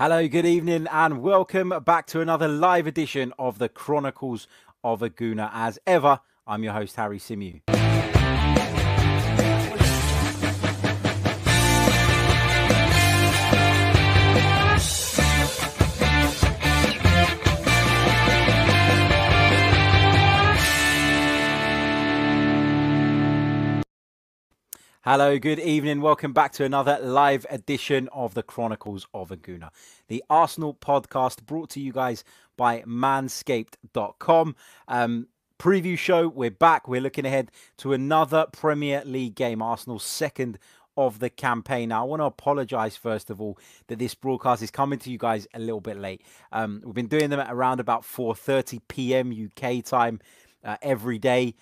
Hello, good evening and welcome back to another live edition of the Chronicles of Aguna. As ever, I'm your host, Harry Simeon. Hello, good evening. Welcome back to another live edition of the Chronicles of Aguna, the Arsenal podcast brought to you guys by Manscaped.com. Preview show, we're back. We're looking ahead to another Premier League game, Arsenal's second of the campaign. Now, I want to apologise, first of all, that this broadcast is coming to you guys a little bit late. We've been doing them at around about 4:30 p.m. UK time every day,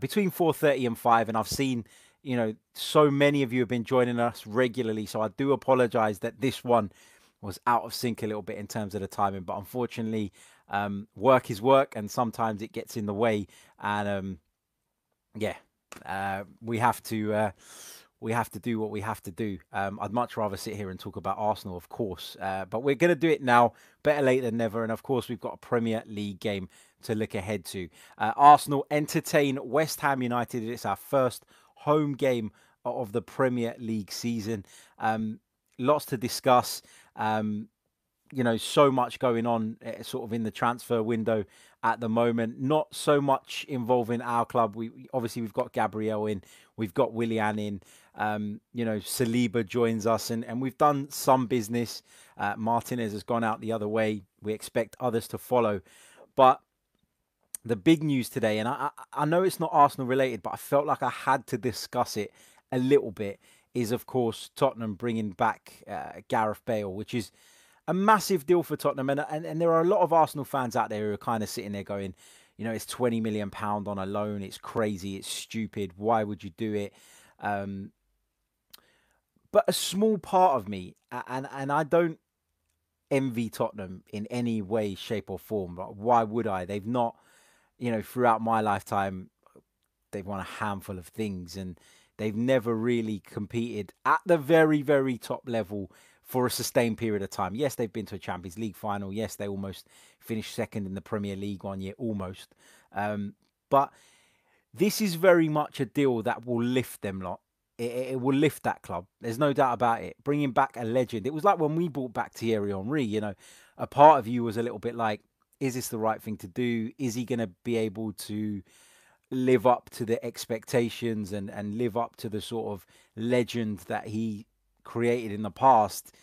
between 4:30 and 5, and I've seen, you know, so many of you have been joining us regularly, so I do apologise that this one was out of sync a little bit in terms of the timing. But unfortunately, work is work, and sometimes it gets in the way. And we have to do what we have to do. I'd much rather sit here and talk about Arsenal, of course, but we're going to do it now. Better late than never. And of course, we've got a Premier League game to look ahead to. Arsenal entertain West Ham United. It's our first home game of the Premier League season. Lots to discuss. You know, so much going on sort of in the transfer window at the moment. Not so much involving our club. We've got Gabriel in. We've got Willian in. You know, Saliba joins us, and we've done some business. Martinez has gone out the other way. We expect others to follow. But the big news today, and I know it's not Arsenal related, but I felt like I had to discuss it a little bit, is, of course, Tottenham bringing back Gareth Bale, which is a massive deal for Tottenham. And there are a lot of Arsenal fans out there who are kind of sitting there going, you know, it's £20 million on a loan. It's crazy. It's stupid. Why would you do it? But a small part of me, and I don't envy Tottenham in any way, shape or form. Like, why would I? They've not, you know, throughout my lifetime, they've won a handful of things and they've never really competed at the very, very top level for a sustained period of time. Yes, they've been to a Champions League final. Yes, they almost finished second in the Premier League one year, almost. But this is very much a deal that will lift them lot. It will lift that club. There's no doubt about it. Bringing back a legend. It was like when we brought back Thierry Henry, you know, a part of you was a little bit like, is this the right thing to do? Is he going to be able to live up to the expectations and live up to the sort of legend that he created in the past?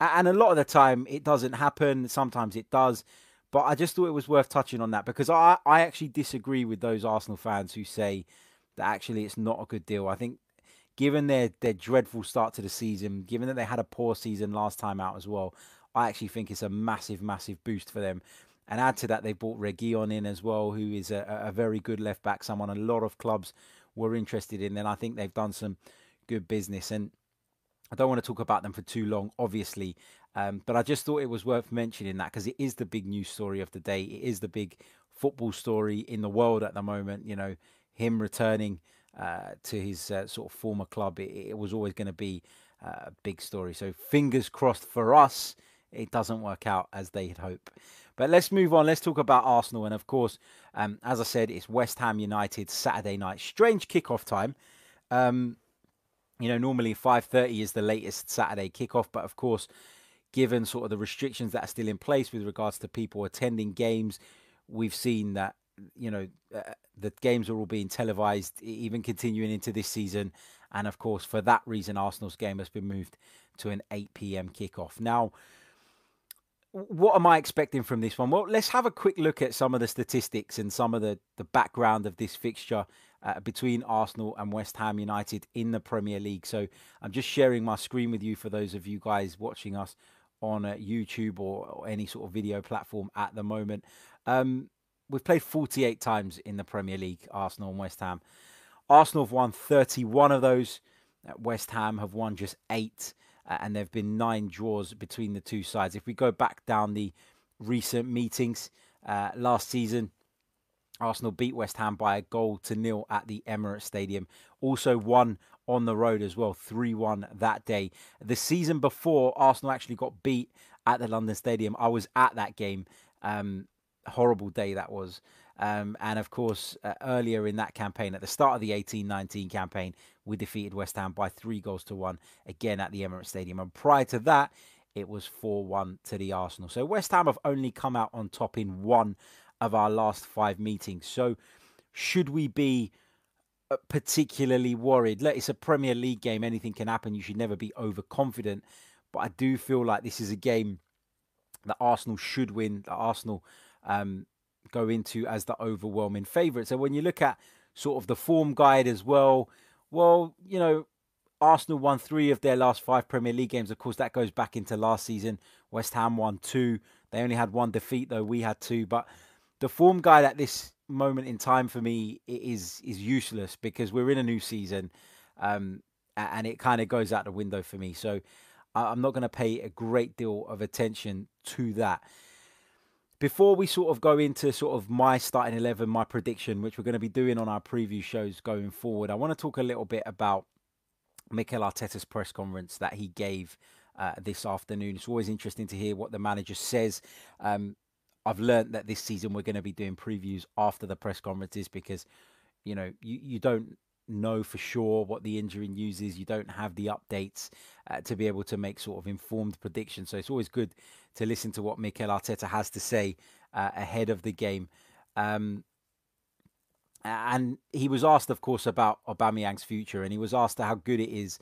And a lot of the time it doesn't happen. Sometimes it does. But I just thought it was worth touching on that because I actually disagree with those Arsenal fans who say that actually it's not a good deal. I think given their dreadful start to the season, given that they had a poor season last time out as well, I actually think it's a massive, massive boost for them. And add to that, they brought Reguilón in as well, who is a very good left-back, someone a lot of clubs were interested in. And I think they've done some good business. And I don't want to talk about them for too long, obviously. But I just thought it was worth mentioning that because it is the big news story of the day. It is the big football story in the world at the moment. You know, him returning to his sort of former club, it was always going to be a big story. So fingers crossed for us, it doesn't work out as they had hoped. But let's move on. Let's talk about Arsenal. And of course, as I said, it's West Ham United Saturday night. Strange kickoff time. You know, normally 5:30 is the latest Saturday kickoff. But of course, given sort of the restrictions that are still in place with regards to people attending games, we've seen that, you know, the games are all being televised, even continuing into this season. And of course, for that reason, Arsenal's game has been moved to an 8 p.m. kickoff. Now, what am I expecting from this one? Well, let's have a quick look at some of the statistics and some of the background of this fixture between Arsenal and West Ham United in the Premier League. So I'm just sharing my screen with you for those of you guys watching us on YouTube or any sort of video platform at the moment. We've played 48 times in the Premier League, Arsenal and West Ham. Arsenal have won 31 of those. West Ham have won just 8. And there have been 9 draws between the two sides. If we go back down the recent meetings, last season, Arsenal beat West Ham by 1-0 at the Emirates Stadium. Also won on the road as well, 3-1 that day. The season before, Arsenal actually got beat at the London Stadium. I was at that game. Horrible day that was. And of course, earlier in that campaign, at the start of the 18-19 campaign, we defeated West Ham by 3-1, again at the Emirates Stadium. And prior to that, it was 4-1 to the Arsenal. So West Ham have only come out on top in one of our last 5 meetings. So should we be particularly worried? Look, it's a Premier League game. Anything can happen. You should never be overconfident. But I do feel like this is a game that Arsenal should win, that Arsenal go into as the overwhelming favourite. So when you look at sort of the form guide as well, well, you know, Arsenal won 3 of their last 5 Premier League games. Of course, that goes back into last season. West Ham won 2. They only had 1 defeat, though. We had 2. But the form guide at this moment in time for me is useless because we're in a new season and it kind of goes out the window for me. So I'm not going to pay a great deal of attention to that. Before we sort of go into sort of my starting 11, my prediction, which we're going to be doing on our preview shows going forward, I want to talk a little bit about Mikel Arteta's press conference that he gave this afternoon. It's always interesting to hear what the manager says. I've learned that this season we're going to be doing previews after the press conferences because, you know, you don't know for sure what the injury news is. You don't have the updates to be able to make sort of informed predictions. So it's always good to listen to what Mikel Arteta has to say ahead of the game. And he was asked, of course, about Aubameyang's future, and he was asked how good it is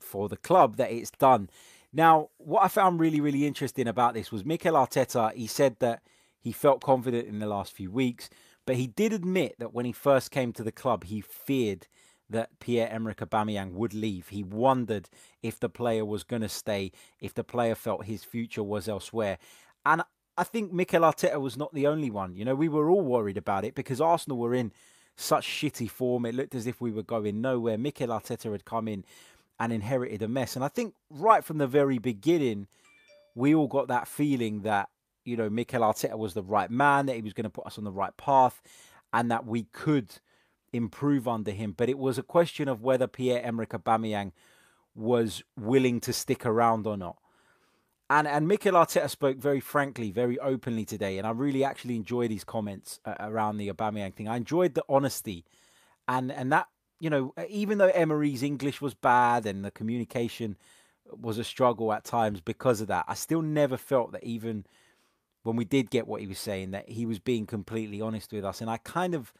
for the club that it's done. Now, what I found really, really interesting about this was Mikel Arteta. He said that he felt confident in the last few weeks, but he did admit that when he first came to the club, he feared that Pierre-Emerick Aubameyang would leave. He wondered if the player was going to stay, if the player felt his future was elsewhere. And I think Mikel Arteta was not the only one. You know, we were all worried about it because Arsenal were in such shitty form. It looked as if we were going nowhere. Mikel Arteta had come in and inherited a mess. And I think right from the very beginning, we all got that feeling that, you know, Mikel Arteta was the right man, that he was going to put us on the right path and that we could improve under him. But it was a question of whether Pierre-Emerick Aubameyang was willing to stick around or not. And Mikel Arteta spoke very frankly, very openly today. And I really actually enjoyed his comments around the Aubameyang thing. I enjoyed the honesty. And that, you know, even though Emery's English was bad and the communication was a struggle at times because of that, I still never felt that even when we did get what he was saying, that he was being completely honest with us. And I kind of,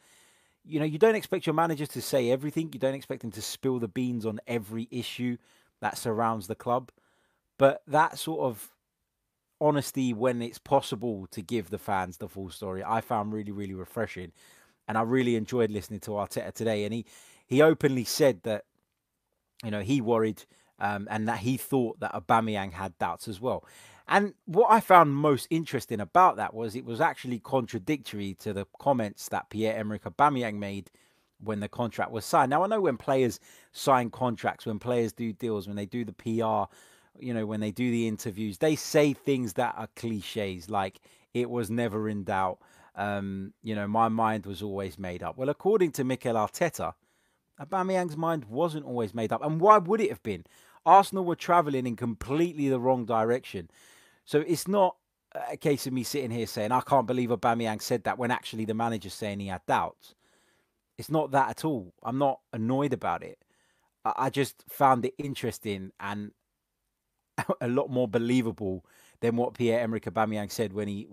you know, you don't expect your manager to say everything. You don't expect him to spill the beans on every issue that surrounds the club. But that sort of honesty when it's possible to give the fans the full story, I found really, really refreshing. And I really enjoyed listening to Arteta today. And he openly said that, you know, he worried and that he thought that Aubameyang had doubts as well. And what I found most interesting about that was it was actually contradictory to the comments that Pierre-Emerick Aubameyang made when the contract was signed. Now, I know when players sign contracts, when players do deals, when they do the PR, you know, when they do the interviews, they say things that are cliches, like it was never in doubt. You know, my mind was always made up. Well, according to Mikel Arteta, Aubameyang's mind wasn't always made up. And why would it have been? Arsenal were travelling in completely the wrong direction. So it's not a case of me sitting here saying, I can't believe Aubameyang said that when actually the manager's saying he had doubts. It's not that at all. I'm not annoyed about it. I just found it interesting and a lot more believable than what Pierre-Emerick Aubameyang said when he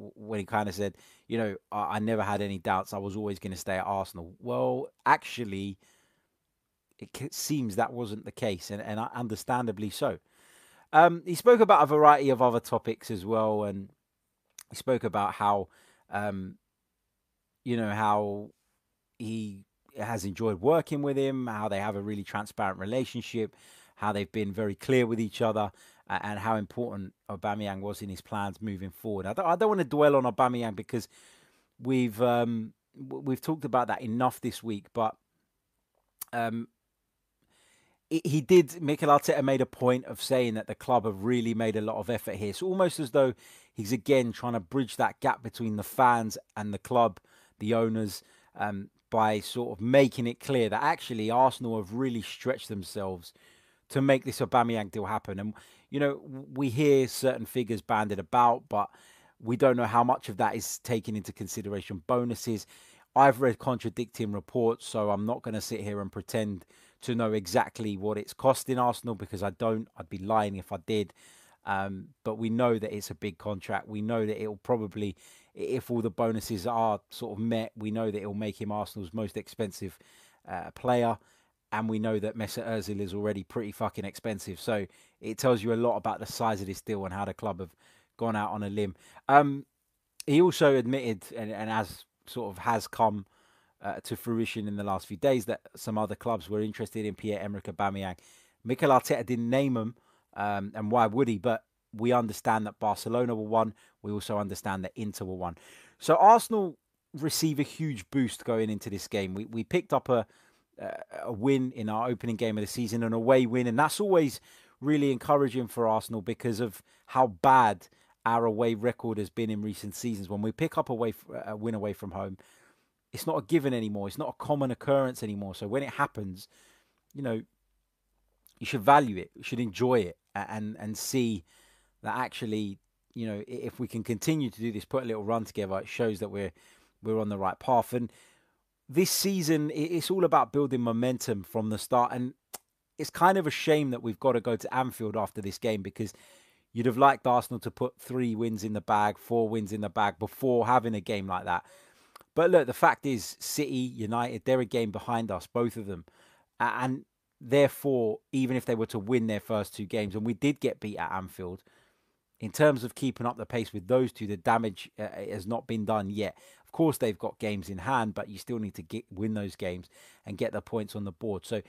kind of said, you know, I never had any doubts. I was always going to stay at Arsenal. Well, actually, it seems that wasn't the case, and understandably so. He spoke about a variety of other topics as well, and he spoke about how, you know, how he has enjoyed working with him, how they have a really transparent relationship, how they've been very clear with each other, and how important Aubameyang was in his plans moving forward. I don't want to dwell on Aubameyang because we've talked about that enough this week. But Mikel Arteta made a point of saying that the club have really made a lot of effort here. So almost as though he's again trying to bridge that gap between the fans and the club, the owners, by sort of making it clear that actually Arsenal have really stretched themselves to make this Aubameyang deal happen. And, you know, we hear certain figures banded about, but we don't know how much of that is taken into consideration. Bonuses, I've read contradicting reports, so I'm not going to sit here and pretend to know exactly what it's costing Arsenal, because I don't. I'd be lying if I did. But we know that it's a big contract. We know that it'll probably, if all the bonuses are sort of met, we know that it'll make him Arsenal's most expensive player. And we know that Mesut Ozil is already pretty fucking expensive. So it tells you a lot about the size of this deal and how the club have gone out on a limb. He also admitted, and as sort of has come to fruition in the last few days, that some other clubs were interested in Pierre-Emerick Aubameyang. Mikel Arteta didn't name him, and why would he? But we understand that Barcelona were one. We also understand that Inter were one. So Arsenal receive a huge boost going into this game. We picked up a win in our opening game of the season, an away win, and that's always really encouraging for Arsenal because of how bad our away record has been in recent seasons. When we pick up a win away from home, it's not a given anymore. It's not a common occurrence anymore. So when it happens, you know, you should value it. You should enjoy it and see that actually, you know, if we can continue to do this, put a little run together, it shows that we're on the right path. And this season, it's all about building momentum from the start. And it's kind of a shame that we've got to go to Anfield after this game, because you'd have liked Arsenal to put 3 wins in the bag, 4 wins in the bag before having a game like that. But look, the fact is City, United, they're a game behind us, both of them. And therefore, even if they were to win their first 2 games, and we did get beat at Anfield, in terms of keeping up the pace with those two, the damage has not been done yet. Of course, they've got games in hand, but you still need to win those games and get the points on the board. So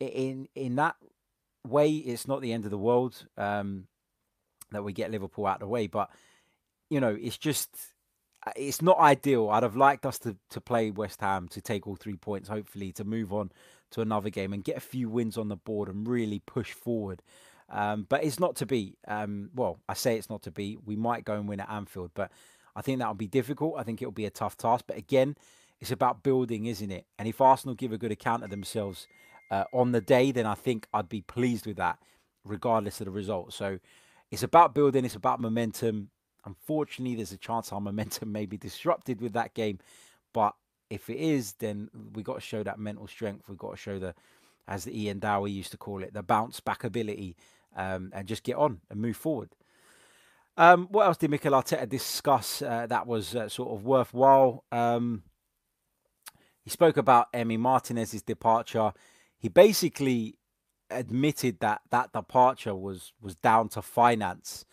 in that way, it's not the end of the world that we get Liverpool out of the way. But, you know, it's just... it's not ideal. I'd have liked us to play West Ham, to take all 3 points, hopefully, to move on to another game and get a few wins on the board and really push forward. But it's not to be. Well, I say it's not to be. We might go and win at Anfield, but I think that'll be difficult. I think it'll be a tough task. But again, it's about building, isn't it? And if Arsenal give a good account of themselves on the day, then I think I'd be pleased with that, regardless of the result. So it's about building. It's about momentum. Unfortunately, there's a chance our momentum may be disrupted with that game. But if it is, then we've got to show that mental strength. We've got to show the, as the Ian Dowie used to call it, the bounce back ability, and just get on and move forward. What else did Mikel Arteta discuss that was sort of worthwhile? He spoke about Emi Martinez's departure. He basically admitted that that departure was down to finance.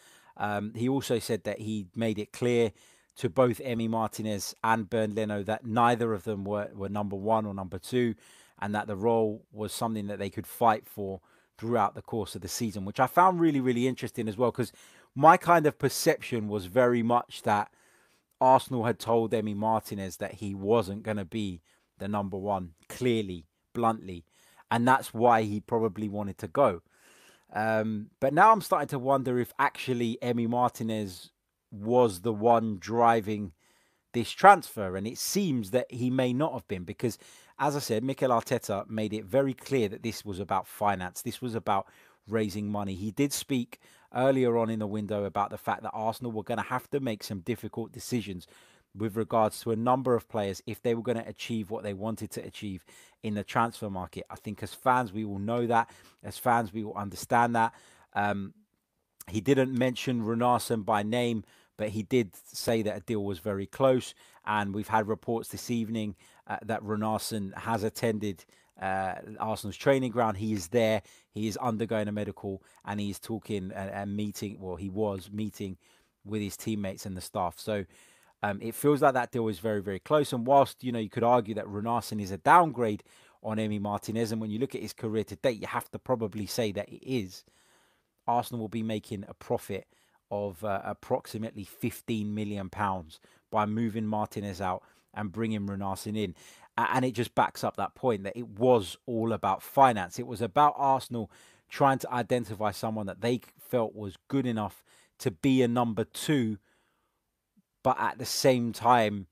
He also said that he made it clear to both Emi Martinez and Bernd Leno that neither of them were number 1 or number 2, and that the role was something that they could fight for throughout the course of the season, which I found really, really interesting as well, because my kind of perception was very much that Arsenal had told Emi Martinez that he wasn't going to be the number 1, clearly, bluntly, and that's why he probably wanted to go. But now I'm starting to wonder if actually Emi Martinez was the one driving this transfer. And it seems that he may not have been, because, as I said, Mikel Arteta made it very clear that this was about finance. This was about raising money. He did speak earlier on in the window about the fact that Arsenal were going to have to make some difficult decisions with regards to a number of players if they were going to achieve what they wanted to achieve in the transfer market. I think as fans, we will know that. As fans, we will understand that. He didn't mention Runarsson by name, but he did say that a deal was very close. And we've had reports this evening that Runarsson has attended Arsenal's training ground. He is there. He is undergoing a medical, and he is talking and meeting. Well, he was meeting with his teammates and the staff. So, it feels like that deal is very, very close. And whilst, you know, you could argue that Runarsson is a downgrade on Emi Martinez, and when you look at his career to date, you have to probably say that it is. Arsenal will be making a profit of approximately £15 million by moving Martinez out and bringing Runarsson in. And it just backs up that point that it was all about finance. It was about Arsenal trying to identify someone that they felt was good enough to be a number 2, but at the same time,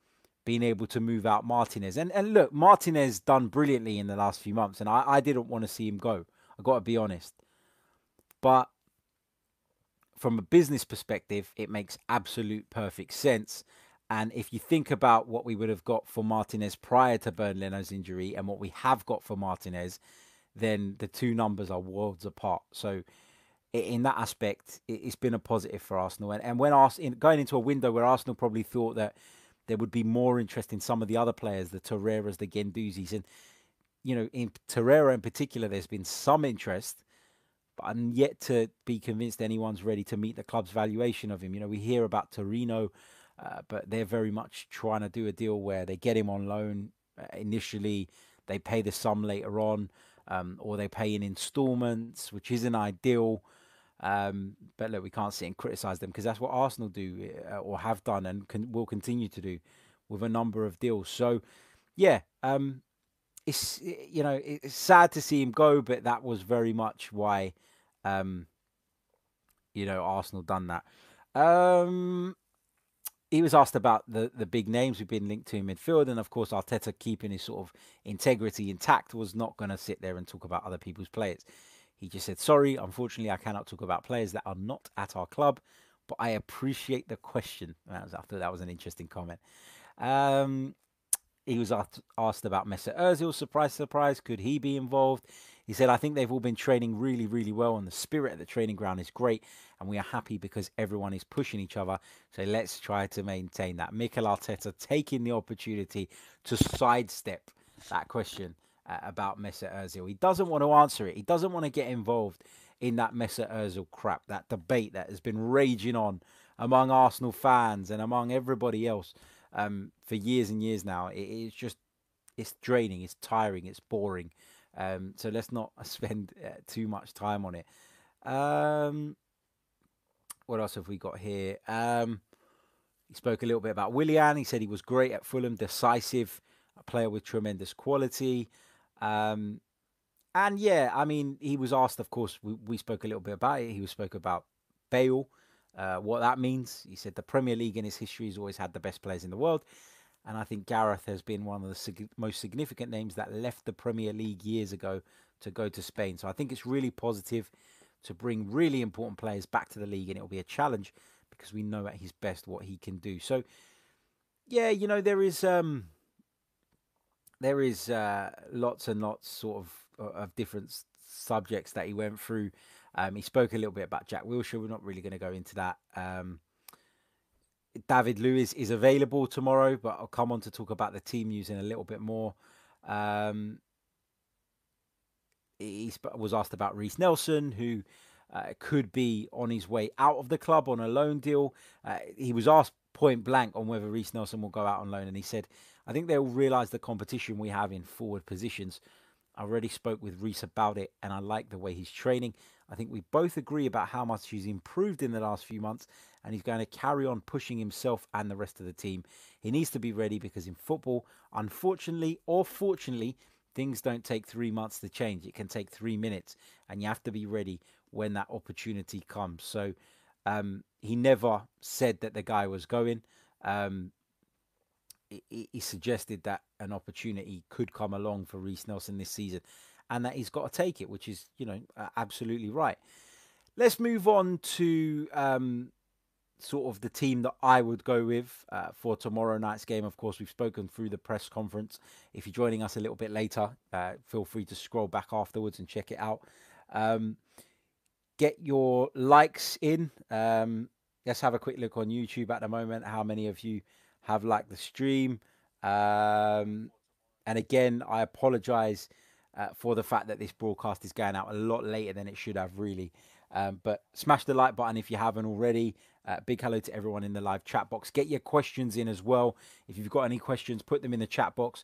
being able to move out Martinez. And look, Martinez done brilliantly in the last few months, and I didn't want to see him go. I've got to be honest. But from a business perspective, it makes absolute perfect sense. And if you think about what we would have got for Martinez prior to Bern-Leno's injury and what we have got for Martinez, then the two numbers are worlds apart. So in that aspect, it's been a positive for Arsenal. And when Arsenal, going into a window where Arsenal probably thought that there would be more interest in some of the other players, the Torreiras, the Guendouzi's, and, you know, in Torreira in particular, there's been some interest, but I'm yet to be convinced anyone's ready to meet the club's valuation of him. You know, we hear about Torino, but they're very much trying to do a deal where they get him on loan initially, they pay the sum later on, or they pay in installments, which isn't ideal. But look, we can't sit and criticise them because that's what Arsenal do or have done and will continue to do with a number of deals. So, yeah, it's, you know, it's sad to see him go, but that was very much why, you know, Arsenal done that. He was asked about the big names who've been linked to in midfield. And, of course, Arteta, keeping his sort of integrity intact, was not going to sit there and talk about other people's players. He just said, sorry, unfortunately, I cannot talk about players that are not at our club, but I appreciate the question. I thought that was an interesting comment. He was asked about Mesut Ozil. Surprise, surprise. Could he be involved? He said, I think they've all been training really, really well, and the spirit at the training ground is great, and we are happy because everyone is pushing each other. So let's try to maintain that. Mikel Arteta taking the opportunity to sidestep that question about Mesut Ozil. He doesn't want to answer it. He doesn't want to get involved in that Mesut Ozil crap, that debate that has been raging on among Arsenal fans and among everybody else. For years and years now, it's just, it's draining, it's tiring, it's boring. So let's not spend too much time on it. What else have we got here? He spoke a little bit about Willian. He said he was great at Fulham, decisive, a player with tremendous quality. And yeah, I mean, he was asked, of course, we spoke a little bit about it. He was spoke about Bale. What that means. He said the Premier League in its history has always had the best players in the world. And I think Gareth has been one of the most significant names that left the Premier League years ago to go to Spain. So I think it's really positive to bring really important players back to the league, and it'll be a challenge because we know at his best what he can do. So, yeah, you know, there is lots and lots sort of different subjects that he went through. He spoke a little bit about Jack Wilshere. We're not really going to go into that. David Luiz is available tomorrow, but I'll come on to talk about the team news in a little bit more. He was asked about Reiss Nelson, who could be on his way out of the club on a loan deal. He was asked point blank on whether Reiss Nelson will go out on loan, and he said, I think they'll realise the competition we have in forward positions. I already spoke with Reiss about it, and I like the way he's training. I think we both agree about how much he's improved in the last few months, and he's going to carry on pushing himself and the rest of the team. He needs to be ready because in football, unfortunately or fortunately, things don't take 3 months to change. It can take 3 minutes, and you have to be ready when that opportunity comes. So he never said that the guy was going. He suggested that an opportunity could come along for Reiss Nelson this season and that he's got to take it, which is, you know, absolutely right. Let's move on to sort of the team that I would go with for tomorrow night's game. Of course, we've spoken through the press conference. If you're joining us a little bit later, feel free to scroll back afterwards and check it out. Get your likes in. Let's have a quick look on YouTube at the moment. How many of you have liked the stream? And again, I apologise for the fact that this broadcast is going out a lot later than it should have, really. But smash the like button if you haven't already. Big hello to everyone in the live chat box. Get your questions in as well. If you've got any questions, put them in the chat box.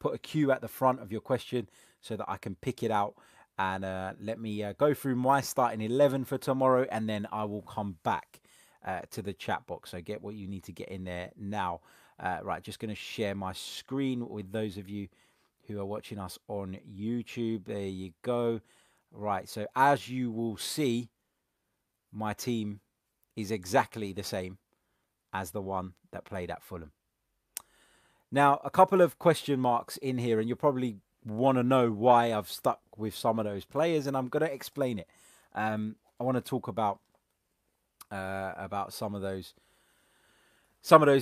Put a Q at the front of your question so that I can pick it out. And let me go through my starting 11 for tomorrow, and then I will come back to the chat box. So get what you need to get in there now. Right, just going to share my screen with those of you who are watching us on YouTube. There you go. Right, so as you will see, my team is exactly the same as the one that played at Fulham. Now, a couple of question marks in here, and you'll probably want to know why I've stuck with some of those players, and I'm going to explain it. I want to talk about about some of those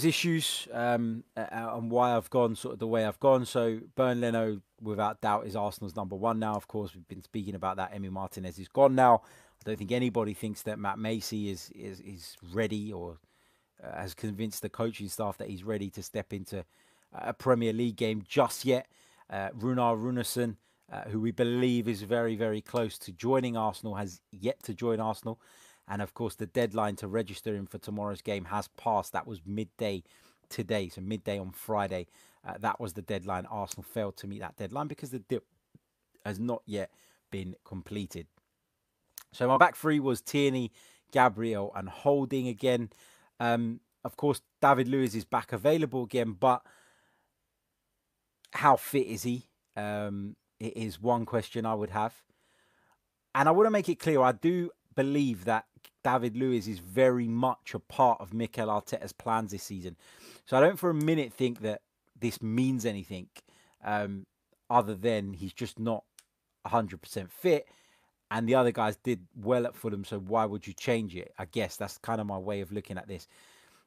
issues and why I've gone sort of the way I've gone. So Bern Leno, without doubt, is Arsenal's number one now. Of course, we've been speaking about that. Emi Martinez is gone now. I don't think anybody thinks that Matt Macy is ready or has convinced the coaching staff that he's ready to step into a Premier League game just yet. Runarsson, who we believe is very, very close to joining Arsenal, has yet to join Arsenal. And, of course, the deadline to register him for tomorrow's game has passed. That was midday today, so midday on Friday. That was the deadline. Arsenal failed to meet that deadline because the deal has not yet been completed. So my back three was Tierney, Gabriel and Holding again. Of course, David Luiz is back available again, but how fit is he? It is one question I would have. And I want to make it clear, I do believe that David Luiz is very much a part of Mikel Arteta's plans this season. So I don't for a minute think that this means anything other than he's just not 100% fit. And the other guys did well at Fulham, so why would you change it? I guess that's kind of my way of looking at this.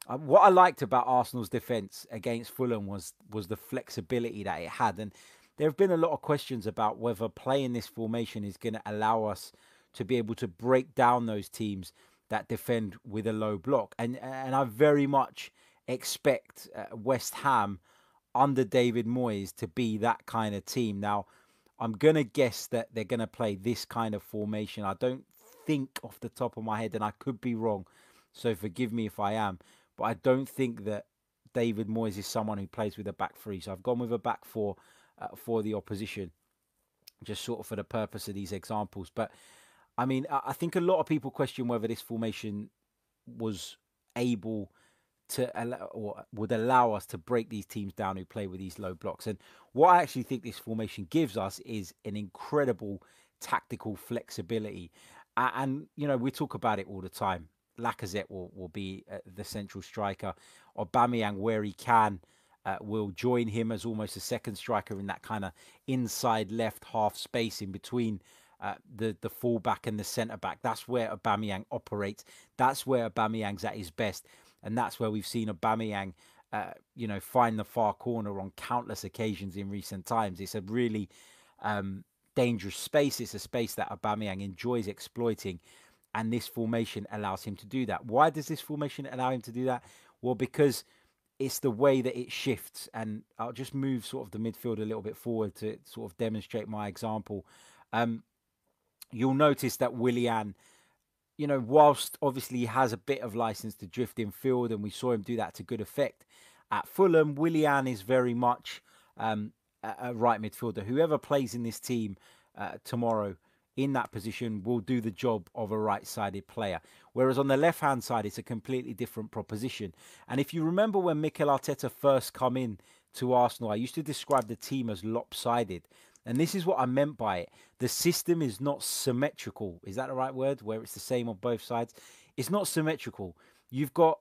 What I liked about Arsenal's defence against Fulham was the flexibility that it had. And there have been a lot of questions about whether playing this formation is going to allow us to be able to break down those teams that defend with a low block. And I very much expect West Ham under David Moyes to be that kind of team. Now, I'm going to guess that they're going to play this kind of formation. I don't think off the top of my head, and I could be wrong, so forgive me if I am, but I don't think that David Moyes is someone who plays with a back three. So I've gone with a back four for the opposition, just sort of for the purpose of these examples. But, I mean, I think a lot of people question whether this formation was able to allow, or would allow us to break these teams down who play with these low blocks. And what I actually think this formation gives us is an incredible tactical flexibility. And, you know, we talk about it all the time. Lacazette will be the central striker. Aubameyang, where he can, will join him as almost a second striker in that kind of inside left half space in between the fullback and the centre-back. That's where Aubameyang operates. That's where Aubameyang's at his best. And that's where we've seen Aubameyang, you know, find the far corner on countless occasions in recent times. It's a really dangerous space. It's a space that Aubameyang enjoys exploiting. And this formation allows him to do that. Why does this formation allow him to do that? Well, because it's the way that it shifts. And I'll just move sort of the midfield a little bit forward to sort of demonstrate my example. You'll notice that Willian, you know, whilst obviously he has a bit of license to drift in field, and we saw him do that to good effect at Fulham, Willian is very much a right midfielder. Whoever plays in this team tomorrow in that position will do the job of a right-sided player. Whereas on the left-hand side, it's a completely different proposition. And if you remember when Mikel Arteta first come in to Arsenal, I used to describe the team as lopsided. And this is what I meant by it. The system is not symmetrical. Is that the right word? Where it's the same on both sides? It's not symmetrical. You've got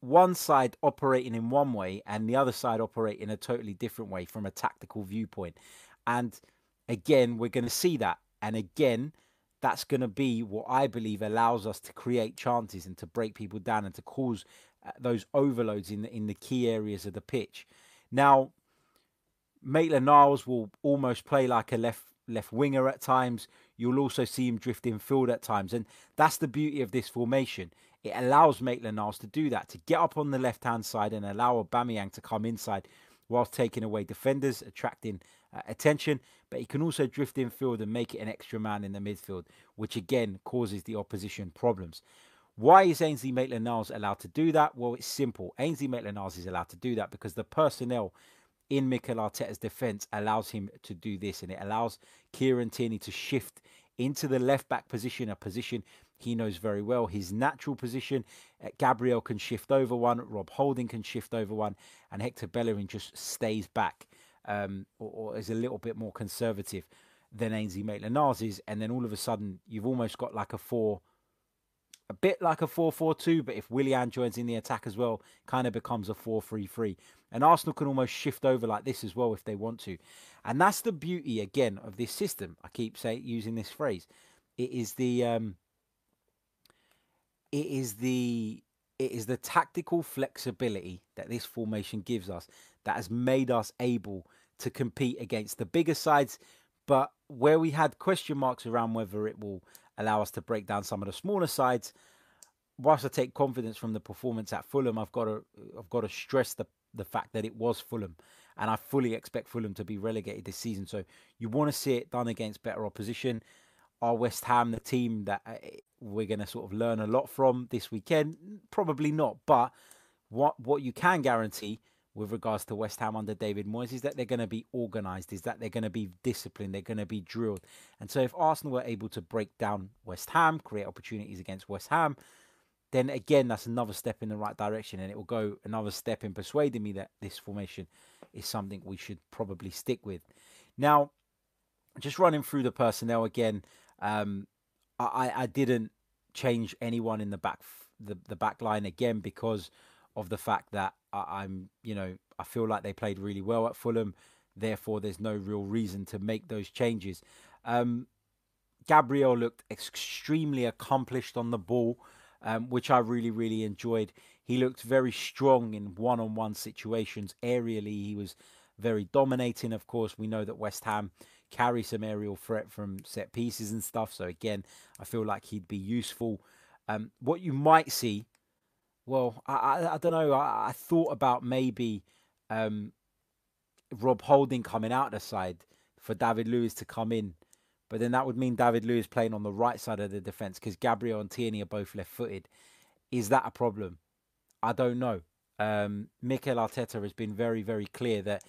one side operating in one way and the other side operating in a totally different way from a tactical viewpoint. And again, we're going to see that. And again, that's going to be what I believe allows us to create chances and to break people down and to cause those overloads in the key areas of the pitch. Now, Maitland-Niles will almost play like a left winger at times. You'll also see him drift in field at times. And that's the beauty of this formation. It allows Maitland-Niles to do that, to get up on the left-hand side and allow Aubameyang to come inside whilst taking away defenders, attracting attention. But he can also drift in field and make it an extra man in the midfield, which again causes the opposition problems. Why is Ainsley Maitland-Niles allowed to do that? Well, it's simple. Ainsley Maitland-Niles is allowed to do that because the personnel in Mikel Arteta's defence allows him to do this, and it allows Kieran Tierney to shift into the left-back position, a position he knows very well, his natural position. Gabriel can shift over one, Rob Holding can shift over one, and Hector Bellerin just stays back or is a little bit more conservative than Ainsley Maitland-Niles is. And then all of a sudden, you've almost got like a bit like a 4-4-2, but if Willian joins in the attack as well, kind of becomes a 4-3-3. And Arsenal can almost shift over like this as well if they want to. And that's the beauty, again, of this system. I keep using this phrase. It is the it is the tactical flexibility that this formation gives us that has made us able to compete against the bigger sides, but where we had question marks around whether it will allow us to break down some of the smaller sides. Whilst I take confidence from the performance at Fulham, I've got to stress the fact that it was Fulham, and I fully expect Fulham to be relegated this season. So you want to see it done against better opposition. Are West Ham the team that we're going to sort of learn a lot from this weekend? Probably not. But what you can guarantee with regards to West Ham under David Moyes is that they're going to be organised, is that they're going to be disciplined, they're going to be drilled. And so if Arsenal were able to break down West Ham, create opportunities against West Ham, then again, that's another step in the right direction, and it will go another step in persuading me that this formation is something we should probably stick with. Now, just running through the personnel again, I didn't change anyone in the back line again because of the fact that I feel like they played really well at Fulham. Therefore, there's no real reason to make those changes. Gabriel looked extremely accomplished on the ball, which I really, really enjoyed. He looked very strong in one-on-one situations. Aerially, he was very dominating. Of course, we know that West Ham carry some aerial threat from set pieces and stuff. So again, I feel like he'd be useful. What you might see, well, I don't know. I thought about maybe Rob Holding coming out the side for David Luiz to come in. But then that would mean David Luiz playing on the right side of the defence because Gabriel and Tierney are both left-footed. Is that a problem? I don't know. Mikel Arteta has been very, very clear that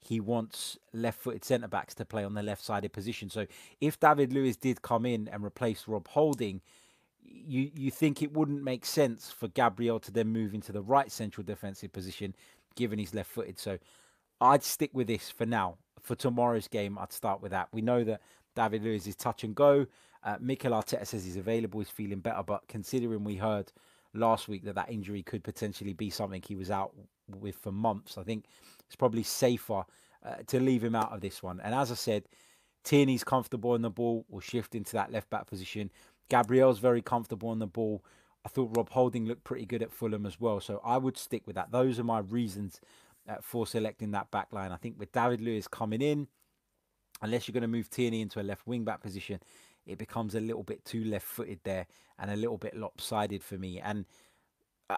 he wants left-footed centre-backs to play on the left-sided position. So if David Luiz did come in and replace Rob Holding, you think it wouldn't make sense for Gabriel to then move into the right central defensive position given he's left-footed. So I'd stick with this for now. For tomorrow's game, I'd start with that. We know that David Luiz is touch and go. Mikel Arteta says he's available, he's feeling better. But considering we heard last week that that injury could potentially be something he was out with for months, I think it's probably safer to leave him out of this one. And as I said, Tierney's comfortable on the ball. We'll shift into that left-back position. Gabriel's very comfortable on the ball. I thought Rob Holding looked pretty good at Fulham as well. So I would stick with that. Those are my reasons for selecting that back line. I think with David Luiz coming in, unless you're going to move Tierney into a left wing-back position, it becomes a little bit too left-footed there and a little bit lopsided for me. And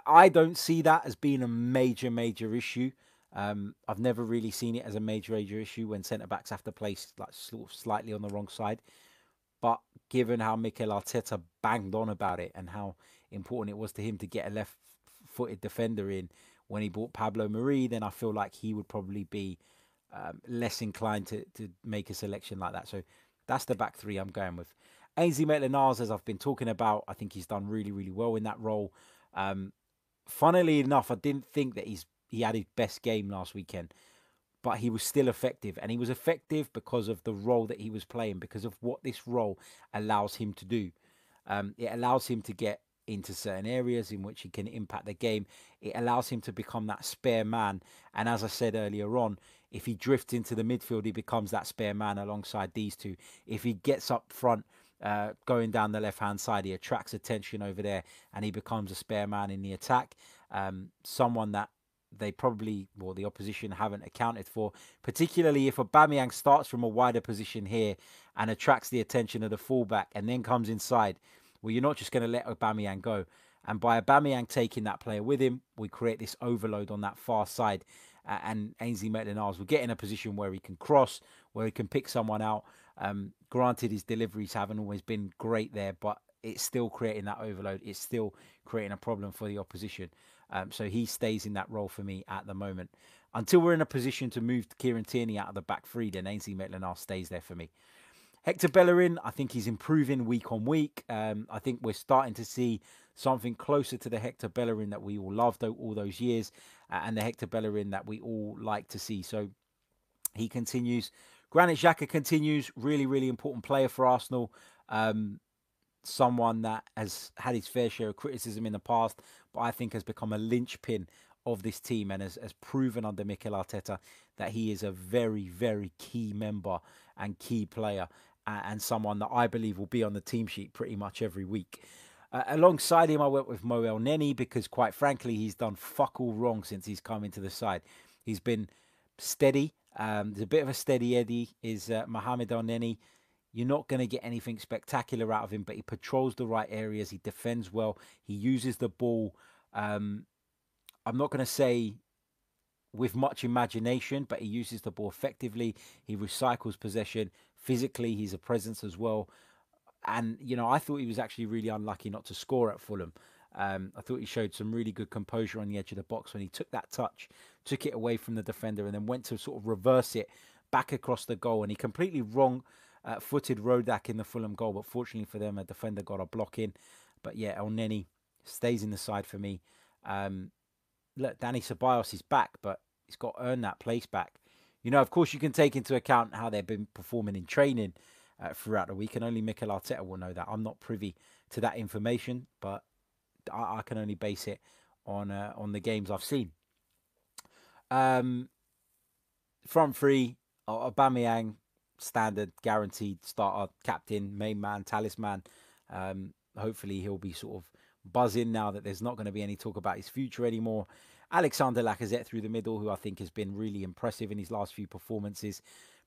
I don't see that as being a major, major issue. I've never really seen it as a major, major issue when centre-backs have to play like sort of slightly on the wrong side. But given how Mikel Arteta banged on about it and how important it was to him to get a left-footed defender in when he bought Pablo Mari, then I feel like he would probably be less inclined to make a selection like that. So that's the back three I'm going with. Ainsley Maitland-Niles, as I've been talking about, I think he's done really, really well in that role. Funnily enough, I didn't think that he had his best game last weekend, but he was still effective. And he was effective because of the role that he was playing, because of what this role allows him to do. It allows him to get into certain areas in which he can impact the game. It allows him to become that spare man. And as I said earlier on, if he drifts into the midfield, he becomes that spare man alongside these two. If he gets up front, going down the left-hand side, he attracts attention over there and he becomes a spare man in the attack. Someone that they probably, well, the opposition haven't accounted for, particularly if Aubameyang starts from a wider position here and attracts the attention of the fullback and then comes inside. Well, you're not just going to let Aubameyang go. And by Aubameyang taking that player with him, we create this overload on that far side. And Ainsley Maitland-Niles will get in a position where he can cross, where he can pick someone out. Granted, his deliveries haven't always been great there, but it's still creating that overload. It's still creating a problem for the opposition. So he stays in that role for me at the moment. Until we're in a position to move Kieran Tierney out of the back three, then Ainsley Maitland-Niles stays there for me. Hector Bellerin, I think he's improving week on week. I think we're starting to see something closer to the Hector Bellerin that we all loved all those years and the Hector Bellerin that we all like to see. So he continues. Granit Xhaka continues. Really, really important player for Arsenal. Someone that has had his fair share of criticism in the past, but I think has become a linchpin of this team and has proven under Mikel Arteta that he is a very, very key member and key player, and someone that I believe will be on the team sheet pretty much every week. Alongside him, I went with Mo Elneny because, quite frankly, he's done fuck all wrong since he's come into the side. He's been steady. There's a bit of a steady Eddie is Mohamed Elneny. You're not going to get anything spectacular out of him, but he patrols the right areas. He defends well. He uses the ball. I'm not going to say with much imagination, but he uses the ball effectively. He recycles possession. Physically, he's a presence as well. And, you know, I thought he was actually really unlucky not to score at Fulham. I thought he showed some really good composure on the edge of the box when he took that touch, took it away from the defender and then went to sort of reverse it back across the goal. And he completely wrong-footed Rodak in the Fulham goal. But fortunately for them, a defender got a block in. But yeah, Elneny stays in the side for me. Look, Danny Ceballos is back, but he's got to earn that place back. You know, of course, you can take into account how they've been performing in training throughout the week, and only Mikel Arteta will know that. I'm not privy to that information, but I can only base it on the games I've seen. Front three, Aubameyang, standard, guaranteed starter, captain, main man, talisman. Hopefully he'll be sort of buzzing now that there's not going to be any talk about his future anymore. Alexander Lacazette through the middle, who I think has been really impressive in his last few performances,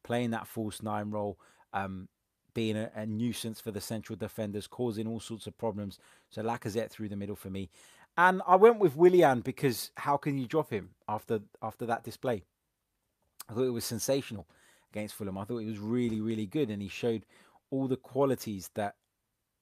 playing that false nine role. Being a nuisance for the central defenders, causing all sorts of problems. So Lacazette through the middle for me. And I went with Willian because how can you drop him after that display? I thought it was sensational against Fulham. I thought it was really, really good. And he showed all the qualities that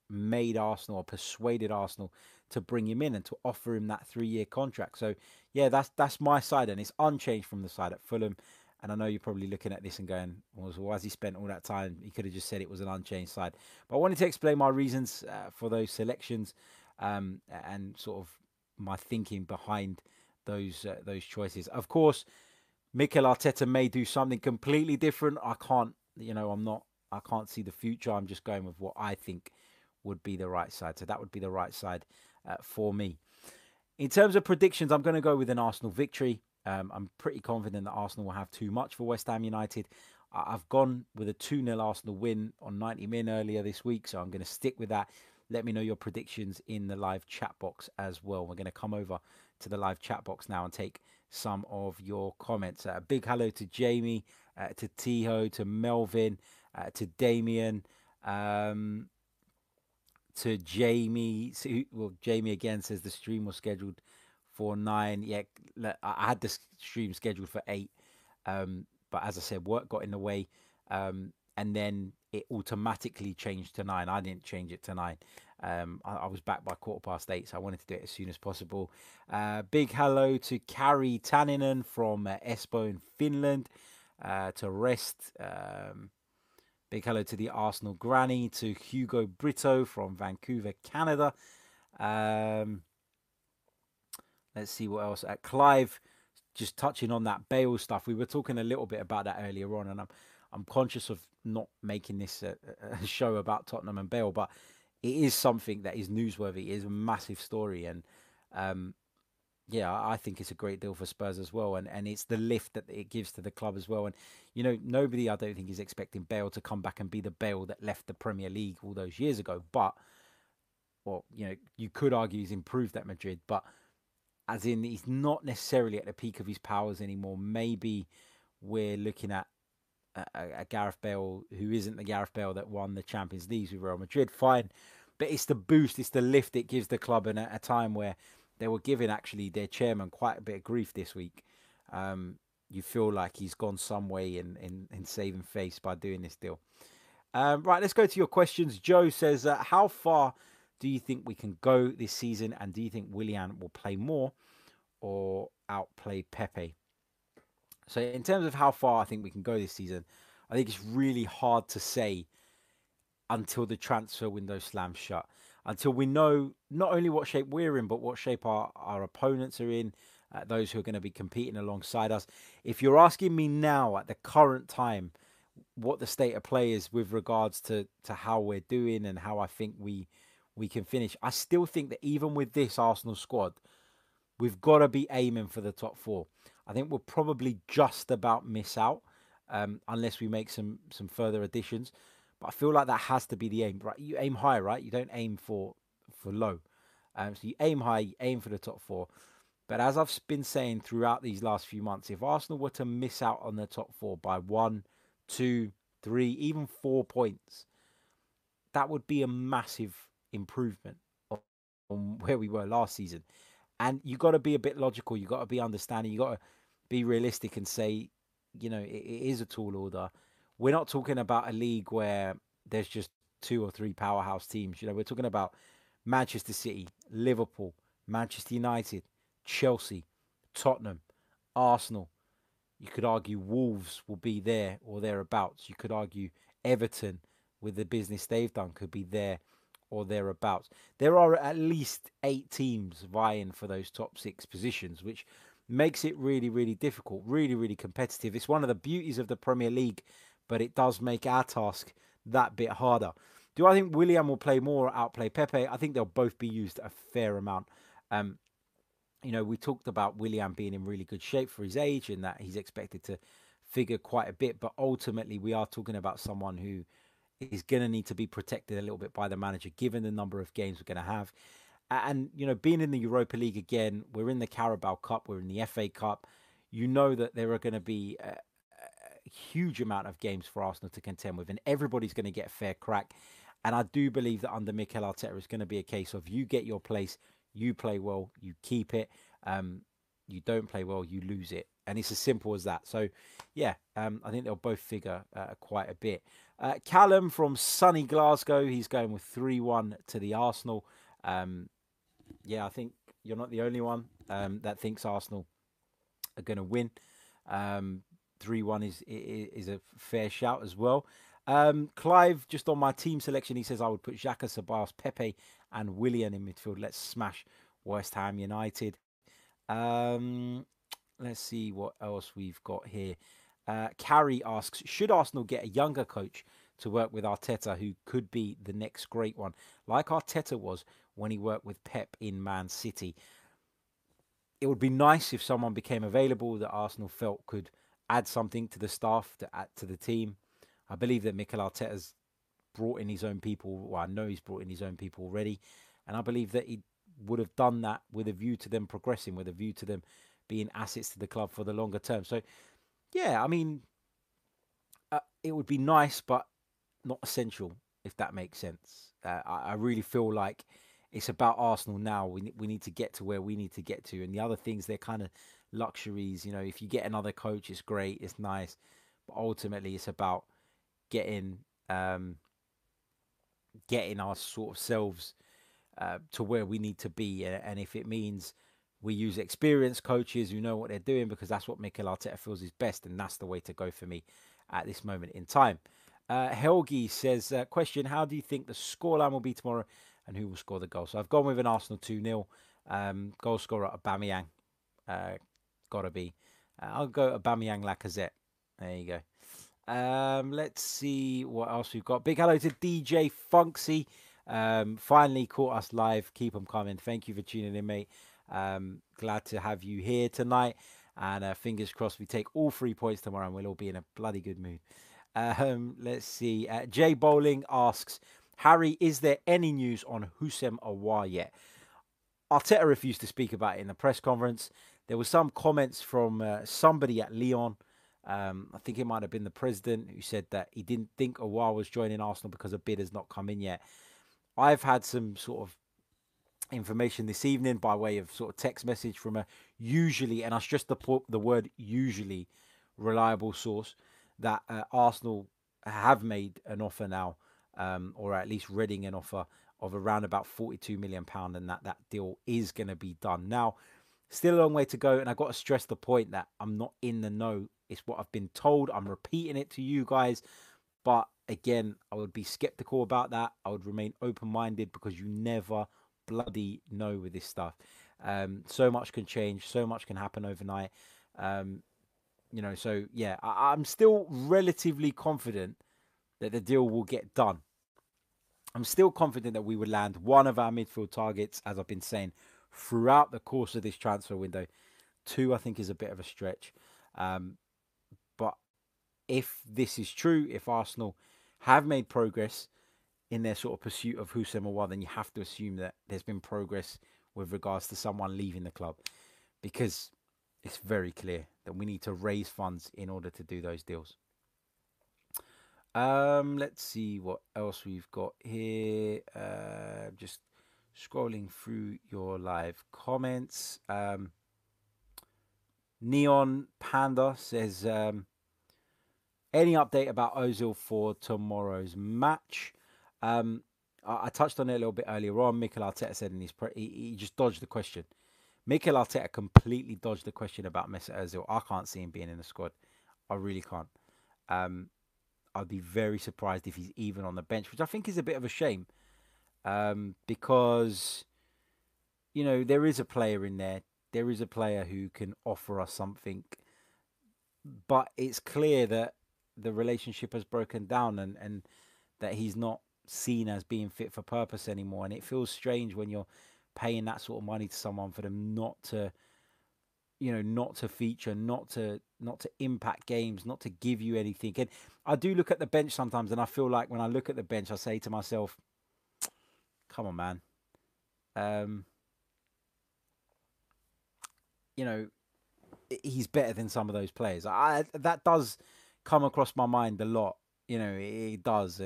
made Arsenal or persuaded Arsenal to bring him in and to offer him that 3-year contract. So, yeah, that's my side. And it's unchanged from the side at Fulham. And I know you're probably looking at this and going, well, why has he spent all that time? He could have just said it was an unchanged side. But I wanted to explain my reasons for those selections and sort of my thinking behind those choices. Of course, Mikel Arteta may do something completely different. I can't, you know, I can't see the future. I'm just going with what I think would be the right side. So that would be the right side for me. In terms of predictions, I'm going to go with an Arsenal victory. I'm pretty confident that Arsenal will have too much for West Ham United. I've gone with a 2-0 Arsenal win on 90 Min earlier this week, so I'm going to stick with that. Let me know your predictions in the live chat box as well. We're going to come over to the live chat box now and take some of your comments. A big hello to Jamie, to Tiho, to Melvin, to Damien, to Jamie. Well, Jamie again says the stream was scheduled for 9, yeah, I had the stream scheduled for 8, but as I said, work got in the way, and then it automatically changed to 9. I didn't change it to 9. I was back by 8:15, so I wanted to do it as soon as possible. Big hello to Kari Tanninen from Espoo in Finland, to Rest. Big hello to the Arsenal Granny, to Hugo Brito from Vancouver, Canada. Let's see what else. Clive, just touching on that Bale stuff. We were talking a little bit about that earlier on, and I'm conscious of not making this a show about Tottenham and Bale, but it is something that is newsworthy. It is a massive story, and yeah, I think it's a great deal for Spurs as well, and it's the lift that it gives to the club as well. And you know, nobody, I don't think, is expecting Bale to come back and be the Bale that left the Premier League all those years ago. But well, you know, you could argue he's improved at Madrid, but as in, he's not necessarily at the peak of his powers anymore. Maybe we're looking at a Gareth Bale who isn't the Gareth Bale that won the Champions League with Real Madrid. Fine. But it's the boost, it's the lift it gives the club. And at a time where they were giving, actually, their chairman quite a bit of grief this week, you feel like he's gone some way in saving face by doing this deal. Right, let's go to your questions. Joe says, how far do you think we can go this season? And do you think Willian will play more or outplay Pepe? So in terms of how far I think we can go this season, I think it's really hard to say until the transfer window slams shut. Until we know not only what shape we're in, but what shape our opponents are in, those who are going to be competing alongside us. If you're asking me now at the current time what the state of play is with regards to how we're doing and how I think we can finish, I still think that even with this Arsenal squad, we've got to be aiming for the top 4. I think we'll probably just about miss out unless we make some further additions. But I feel like that has to be the aim. Right? You aim high, right? You don't aim for for low. So you aim high, you aim for the top four. But as I've been saying throughout these last few months, if Arsenal were to miss out on the top four by 1, 2, 3, even 4 points, that would be a massive improvement on where we were last season. And you've got to be a bit logical. You've got to be understanding. You've got to be realistic and say, you know, it is a tall order. We're not talking about a league where there's just 2 or 3 powerhouse teams. You know, we're talking about Manchester City, Liverpool, Manchester United, Chelsea, Tottenham, Arsenal. You could argue Wolves will be there or thereabouts. You could argue Everton, with the business they've done, could be there or thereabouts. There are at least 8 teams vying for those top 6 positions, which makes it really, really difficult, really, really competitive. It's one of the beauties of the Premier League, but it does make our task that bit harder. Do I think Willian will play more or outplay Pepe? I think they'll both be used a fair amount. You know, we talked about Willian being in really good shape for his age and that he's expected to figure quite a bit. But ultimately, we are talking about someone who is going to need to be protected a little bit by the manager, given the number of games we're going to have. And, you know, being in the Europa League again, we're in the Carabao Cup, we're in the FA Cup. You know that there are going to be a huge amount of games for Arsenal to contend with, and everybody's going to get a fair crack. And I do believe that under Mikel Arteta, it's going to be a case of you get your place, you play well, you keep it. You don't play well, you lose it. And it's as simple as that. So, yeah, I think they'll both figure quite a bit. Callum from sunny Glasgow, he's going with 3-1 to the Arsenal. Yeah, I think you're not the only one that thinks Arsenal are going to win. 3-1 is a fair shout as well. Clive, just on my team selection, he says, I would put Xhaka, Ceballos, Pepe and Willian in midfield. Let's smash West Ham United. Let's see what else we've got here. Carrie asks, should Arsenal get a younger coach to work with Arteta, who could be the next great one, like Arteta was when he worked with Pep in Man City? It would be nice if someone became available that Arsenal felt could add something to the staff, to add to the team. I believe that Mikel Arteta's brought in his own people. Well, I know he's brought in his own people already. And I believe that he would have done that with a view to them progressing, with a view to them being assets to the club for the longer term. So, yeah, I mean, it would be nice, but not essential, if that makes sense. I really feel like it's about Arsenal now. We need to get to where we need to get to. And the other things, they're kind of luxuries. You know, if you get another coach, it's great, it's nice. But ultimately, it's about getting getting our sort of selves to where we need to be. And if it means we use experienced coaches who know what they're doing, because that's what Mikel Arteta feels is best, and that's the way to go for me at this moment in time. Helgi says, question, how do you think the scoreline will be tomorrow and who will score the goal? So I've gone with an Arsenal 2-0. Goal scorer, Aubameyang. Gotta be. I'll go Aubameyang, Lacazette. There you go. Let's see what else we've got. Big hello to DJ Funksy. Finally caught us live. Keep them coming. Thank you for tuning in, mate. Glad to have you here tonight. And fingers crossed we take all 3 points tomorrow and we'll all be in a bloody good mood. Let's see. Jay Bowling asks, Harry, is there any news on Houssem Aouar yet? Arteta refused to speak about it in the press conference. There were some comments from somebody at Lyon. I think it might have been the president, who said that he didn't think Aouar was joining Arsenal because a bid has not come in yet. I've had some sort of information this evening by way of sort of text message from a usually, and I stress the word usually, reliable source, that Arsenal have made an offer now, or at least readying an offer of around about £42 million, and that deal is going to be done now. Still a long way to go, and I've got to stress the point that I'm not in the know. It's what I've been told. I'm repeating it to you guys. But again, I would be sceptical about that. I would remain open-minded, because you never bloody know with this stuff. So much can change. So much can happen overnight. You know, so yeah, I'm still relatively confident that the deal will get done. I'm still confident that we would land one of our midfield targets, as I've been saying throughout the course of this transfer window. 2, I think, is a bit of a stretch. But if this is true, if Arsenal have made progress, in their sort of pursuit of Houssem Aouar, then you have to assume that there's been progress with regards to someone leaving the club, because it's very clear that we need to raise funds in order to do those deals. Let's see what else we've got here. Just scrolling through your live comments. Neon Panda says, any update about Ozil for tomorrow's match? I touched on it a little bit earlier on. Mikel Arteta said in his he just dodged the question. Mikel Arteta completely dodged the question about Mesut Ozil. I can't see him being in the squad. I really can't. I'd be very surprised if he's even on the bench, which I think is a bit of a shame, because, you know, there is a player in there. There is a player who can offer us something, but it's clear that the relationship has broken down and that he's not seen as being fit for purpose anymore. And it feels strange when you're paying that sort of money to someone for them not to, you know, not to feature, not to impact games, not to give you anything. And I do look at the bench sometimes, and I feel like when I look at the bench, I say to myself, come on, man. You know, he's better than some of those players. That does come across my mind a lot. You know, it does.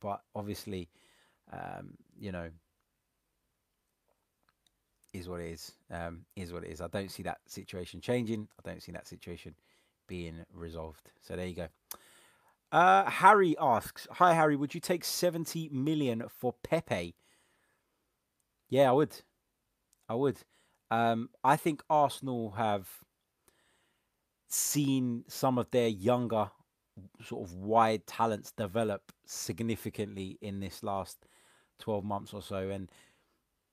But obviously, you know, is what it is. Is what it is. I don't see that situation changing. I don't see that situation being resolved. So there you go. Harry asks, hi, Harry, would you take 70 million for Pepe? Yeah, I would. I would. I think Arsenal have seen some of their younger sort of wide talents develop significantly in this last 12 months or so. And,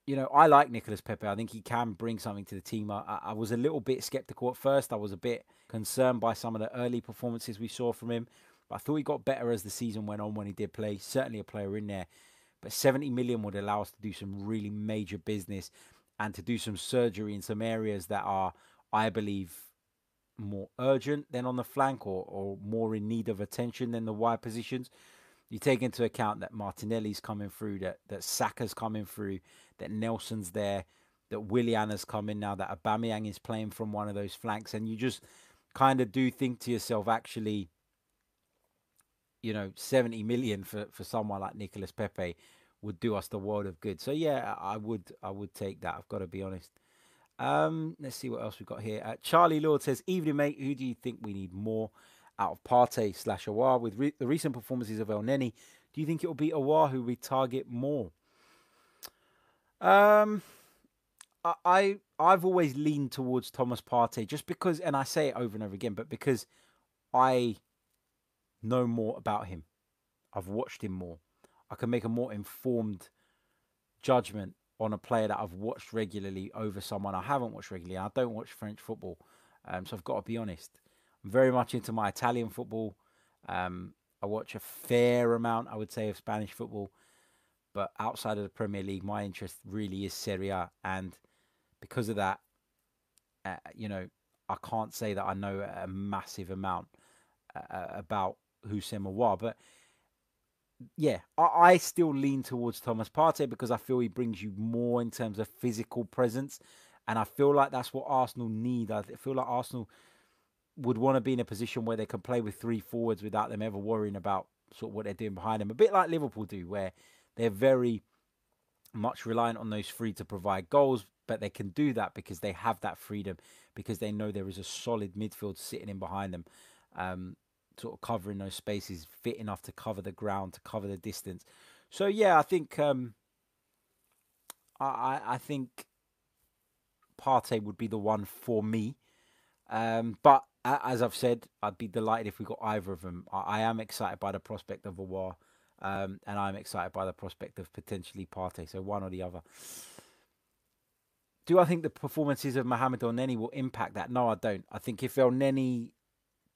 you know, I like Nicolas Pepe. I think he can bring something to the team. I was a little bit sceptical at first. I was a bit concerned by some of the early performances we saw from him. But I thought he got better as the season went on when he did play. Certainly a player in there. But 70 million would allow us to do some really major business and to do some surgery in some areas that are, I believe, more urgent than on the flank or more in need of attention than the wide positions. You take into account that Martinelli's coming through, that Saka's coming through, that Nelson's there, that Willian has come in now, that Aubameyang is playing from one of those flanks. And you just kind of do think to yourself, actually, you know, 70 million for someone like Nicolas Pepe would do us the world of good. So yeah, I would take that. I've got to be honest. Let's see what else we've got here. Charlie Lord says, evening, mate. Who do you think we need more out of Partey/Aouar? With the recent performances of Elneny, do you think it will be Aouar who we target more? I've always leaned towards Thomas Partey, just because, and I say it over and over again, but because I know more about him. I've watched him more. I can make a more informed judgment on a player that I've watched regularly over someone I haven't watched regularly. I don't watch French football, so I've got to be honest. I'm very much into my Italian football. I watch a fair amount, I would say, of Spanish football. But outside of the Premier League, my interest really is Serie A. And because of that, you know, I can't say that I know a massive amount about Houssem Aouar. But yeah, I still lean towards Thomas Partey because I feel he brings you more in terms of physical presence. And I feel like that's what Arsenal need. I feel like Arsenal would want to be in a position where they can play with three forwards without them ever worrying about sort of what they're doing behind them. A bit like Liverpool do, where they're very much reliant on those three to provide goals. But they can do that because they have that freedom, because they know there is a solid midfield sitting in behind them. Sort of covering those spaces, fit enough to cover the ground, to cover the distance. So yeah, I think I think Partey would be the one for me. But as I've said, I'd be delighted if we got either of them. I am excited by the prospect of Aouar, and I'm excited by the prospect of potentially Partey. So one or the other. Do I think the performances of Mohamed Elneny will impact that? No, I don't. I think if Elneny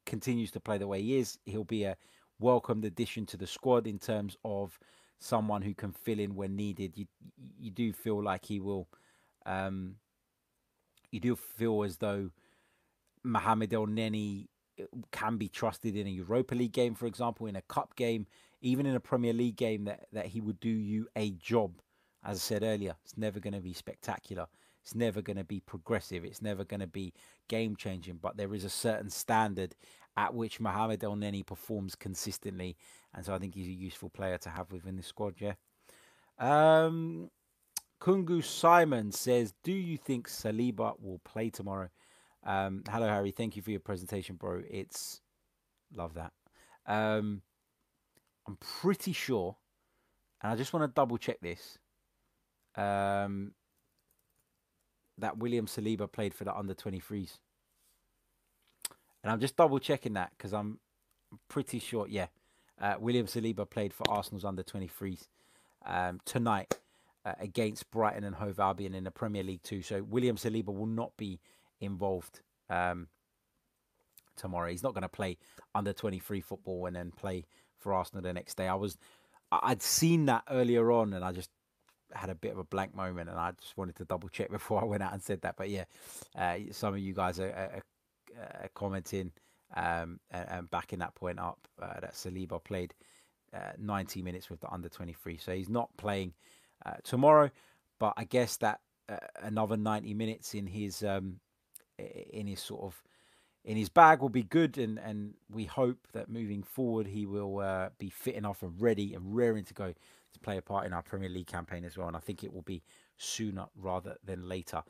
continues to play the way he is, he'll be a welcomed addition to the squad in terms of someone who can fill in when needed. You do feel like he will, you do feel as though Mohamed Elneny can be trusted in a Europa League game, for example, in a cup game, even in a Premier League game, that he would do you a job. As I said earlier, it's never going to be spectacular. It's never going to be progressive. It's never going to be game-changing. But there is a certain standard at which Mohamed Elneny performs consistently. And so I think he's a useful player to have within the squad, yeah. Kungu Simon says, do you think Saliba will play tomorrow? Hello, Harry. Thank you for your presentation, bro. It's... Love that. I'm pretty sure, and I just want to double-check this, that William Saliba played for the under-23s. And I'm just double-checking that because I'm pretty sure, yeah, William Saliba played for Arsenal's under-23s tonight against Brighton and Hove Albion in the Premier League too. So William Saliba will not be involved tomorrow. He's not going to play under-23 football and then play for Arsenal the next day. I'd seen that earlier on and I just had a bit of a blank moment and I just wanted to double check before I went out and said that. But yeah, some of you guys are commenting and backing that point up that Saliba played 90 minutes with the under-23. So he's not playing tomorrow, but I guess that another 90 minutes in his bag will be good, and we hope that moving forward he will be fit enough and ready and raring to go to play a part in our Premier League campaign as well. And I think it will be sooner rather than later.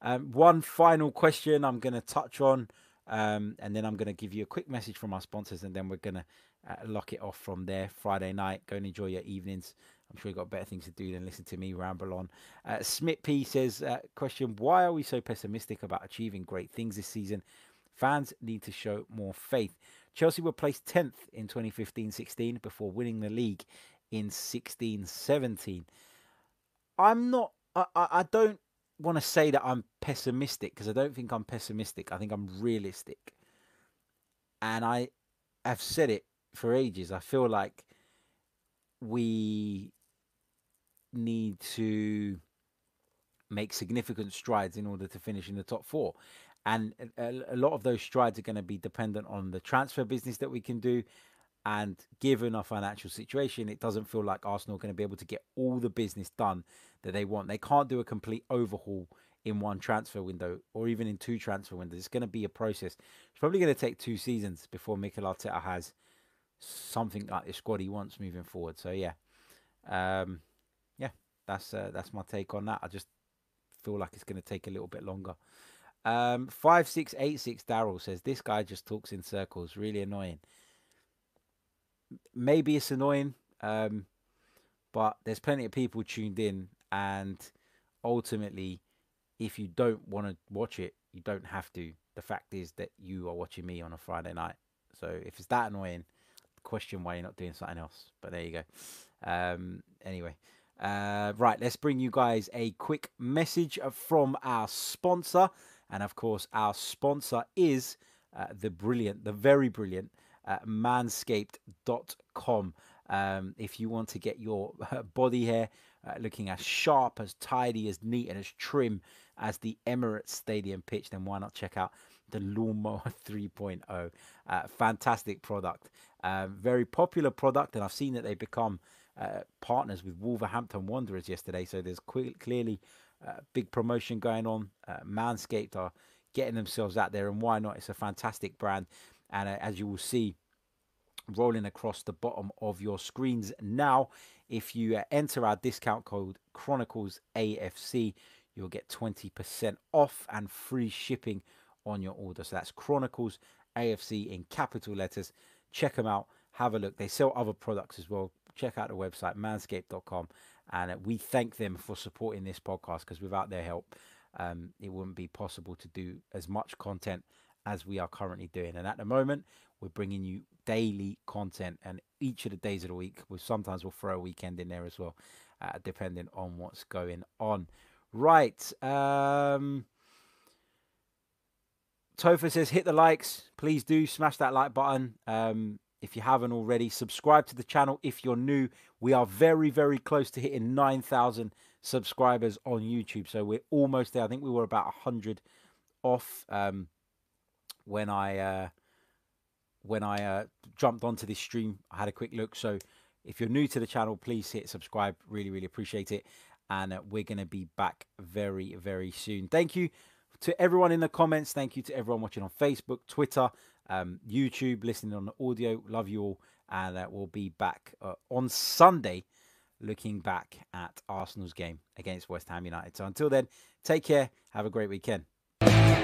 One final question I'm going to touch on, and then I'm going to give you a quick message from our sponsors, and then we're going to lock it off from there. Friday night, go and enjoy your evenings. I'm sure you've got better things to do than listen to me ramble on. Smith P says, question, why are we so pessimistic about achieving great things this season? Fans need to show more faith. Chelsea were placed 10th in 2015-16 before winning the league in 16-17. I don't want to say that I'm pessimistic because I don't think I'm pessimistic. I think I'm realistic. And I have said it for ages. I feel like we need to make significant strides in order to finish in the top four. And a lot of those strides are going to be dependent on the transfer business that we can do. And given our financial situation, it doesn't feel like Arsenal are going to be able to get all the business done that they want. They can't do a complete overhaul in one transfer window or even in two transfer windows. It's going to be a process. It's probably going to take 2 seasons before Mikel Arteta has something like the squad he wants moving forward. So, yeah. Yeah, that's my take on that. I just feel like it's going to take a little bit longer. 5686 Daryl says, this guy just talks in circles. Really annoying. Maybe it's annoying, but there's plenty of people tuned in. And ultimately, if you don't want to watch it, you don't have to. The fact is that you are watching me on a Friday night. So if it's that annoying, question why you're not doing something else. But there you go. Anyway. Right, let's bring you guys a quick message from our sponsor. And, of course, our sponsor is the very brilliant Manscaped.com. If you want to get your body hair looking as sharp, as tidy, as neat and as trim as the Emirates Stadium pitch, then why not check out the Lawnmower 3.0. Fantastic product. Very popular product, and I've seen that they've become partners with Wolverhampton Wanderers yesterday. So there's clearly... big promotion going on. Manscaped are getting themselves out there, and why not? It's a fantastic brand, and as you will see rolling across the bottom of your screens now, if you enter our discount code ChroniclesAFC, you'll get 20% off and free shipping on your order. So that's ChroniclesAFC in capital letters. Check them out, have a look. They sell other products as well. Check out the website, Manscaped.com. And we thank them for supporting this podcast, because without their help, it wouldn't be possible to do as much content as we are currently doing. And at the moment, we're bringing you daily content, and each of the days of the week, sometimes we'll throw a weekend in there as well, depending on what's going on. Right. Topher says, hit the likes. Please do smash that like button. If you haven't already, subscribe to the channel if you're new. We are very, very close to hitting 9,000 subscribers on YouTube. So we're almost there. I think we were about 100 off when I jumped onto this stream. I had a quick look. So If you're new to the channel, please hit subscribe. Really, really appreciate it. And we're going to be back very, very soon. Thank you to everyone in the comments. Thank you to everyone watching on Facebook, Twitter, YouTube, listening on the audio. Love you all. And we'll be back on Sunday, looking back at Arsenal's game against West Ham United. So until then, take care. Have a great weekend.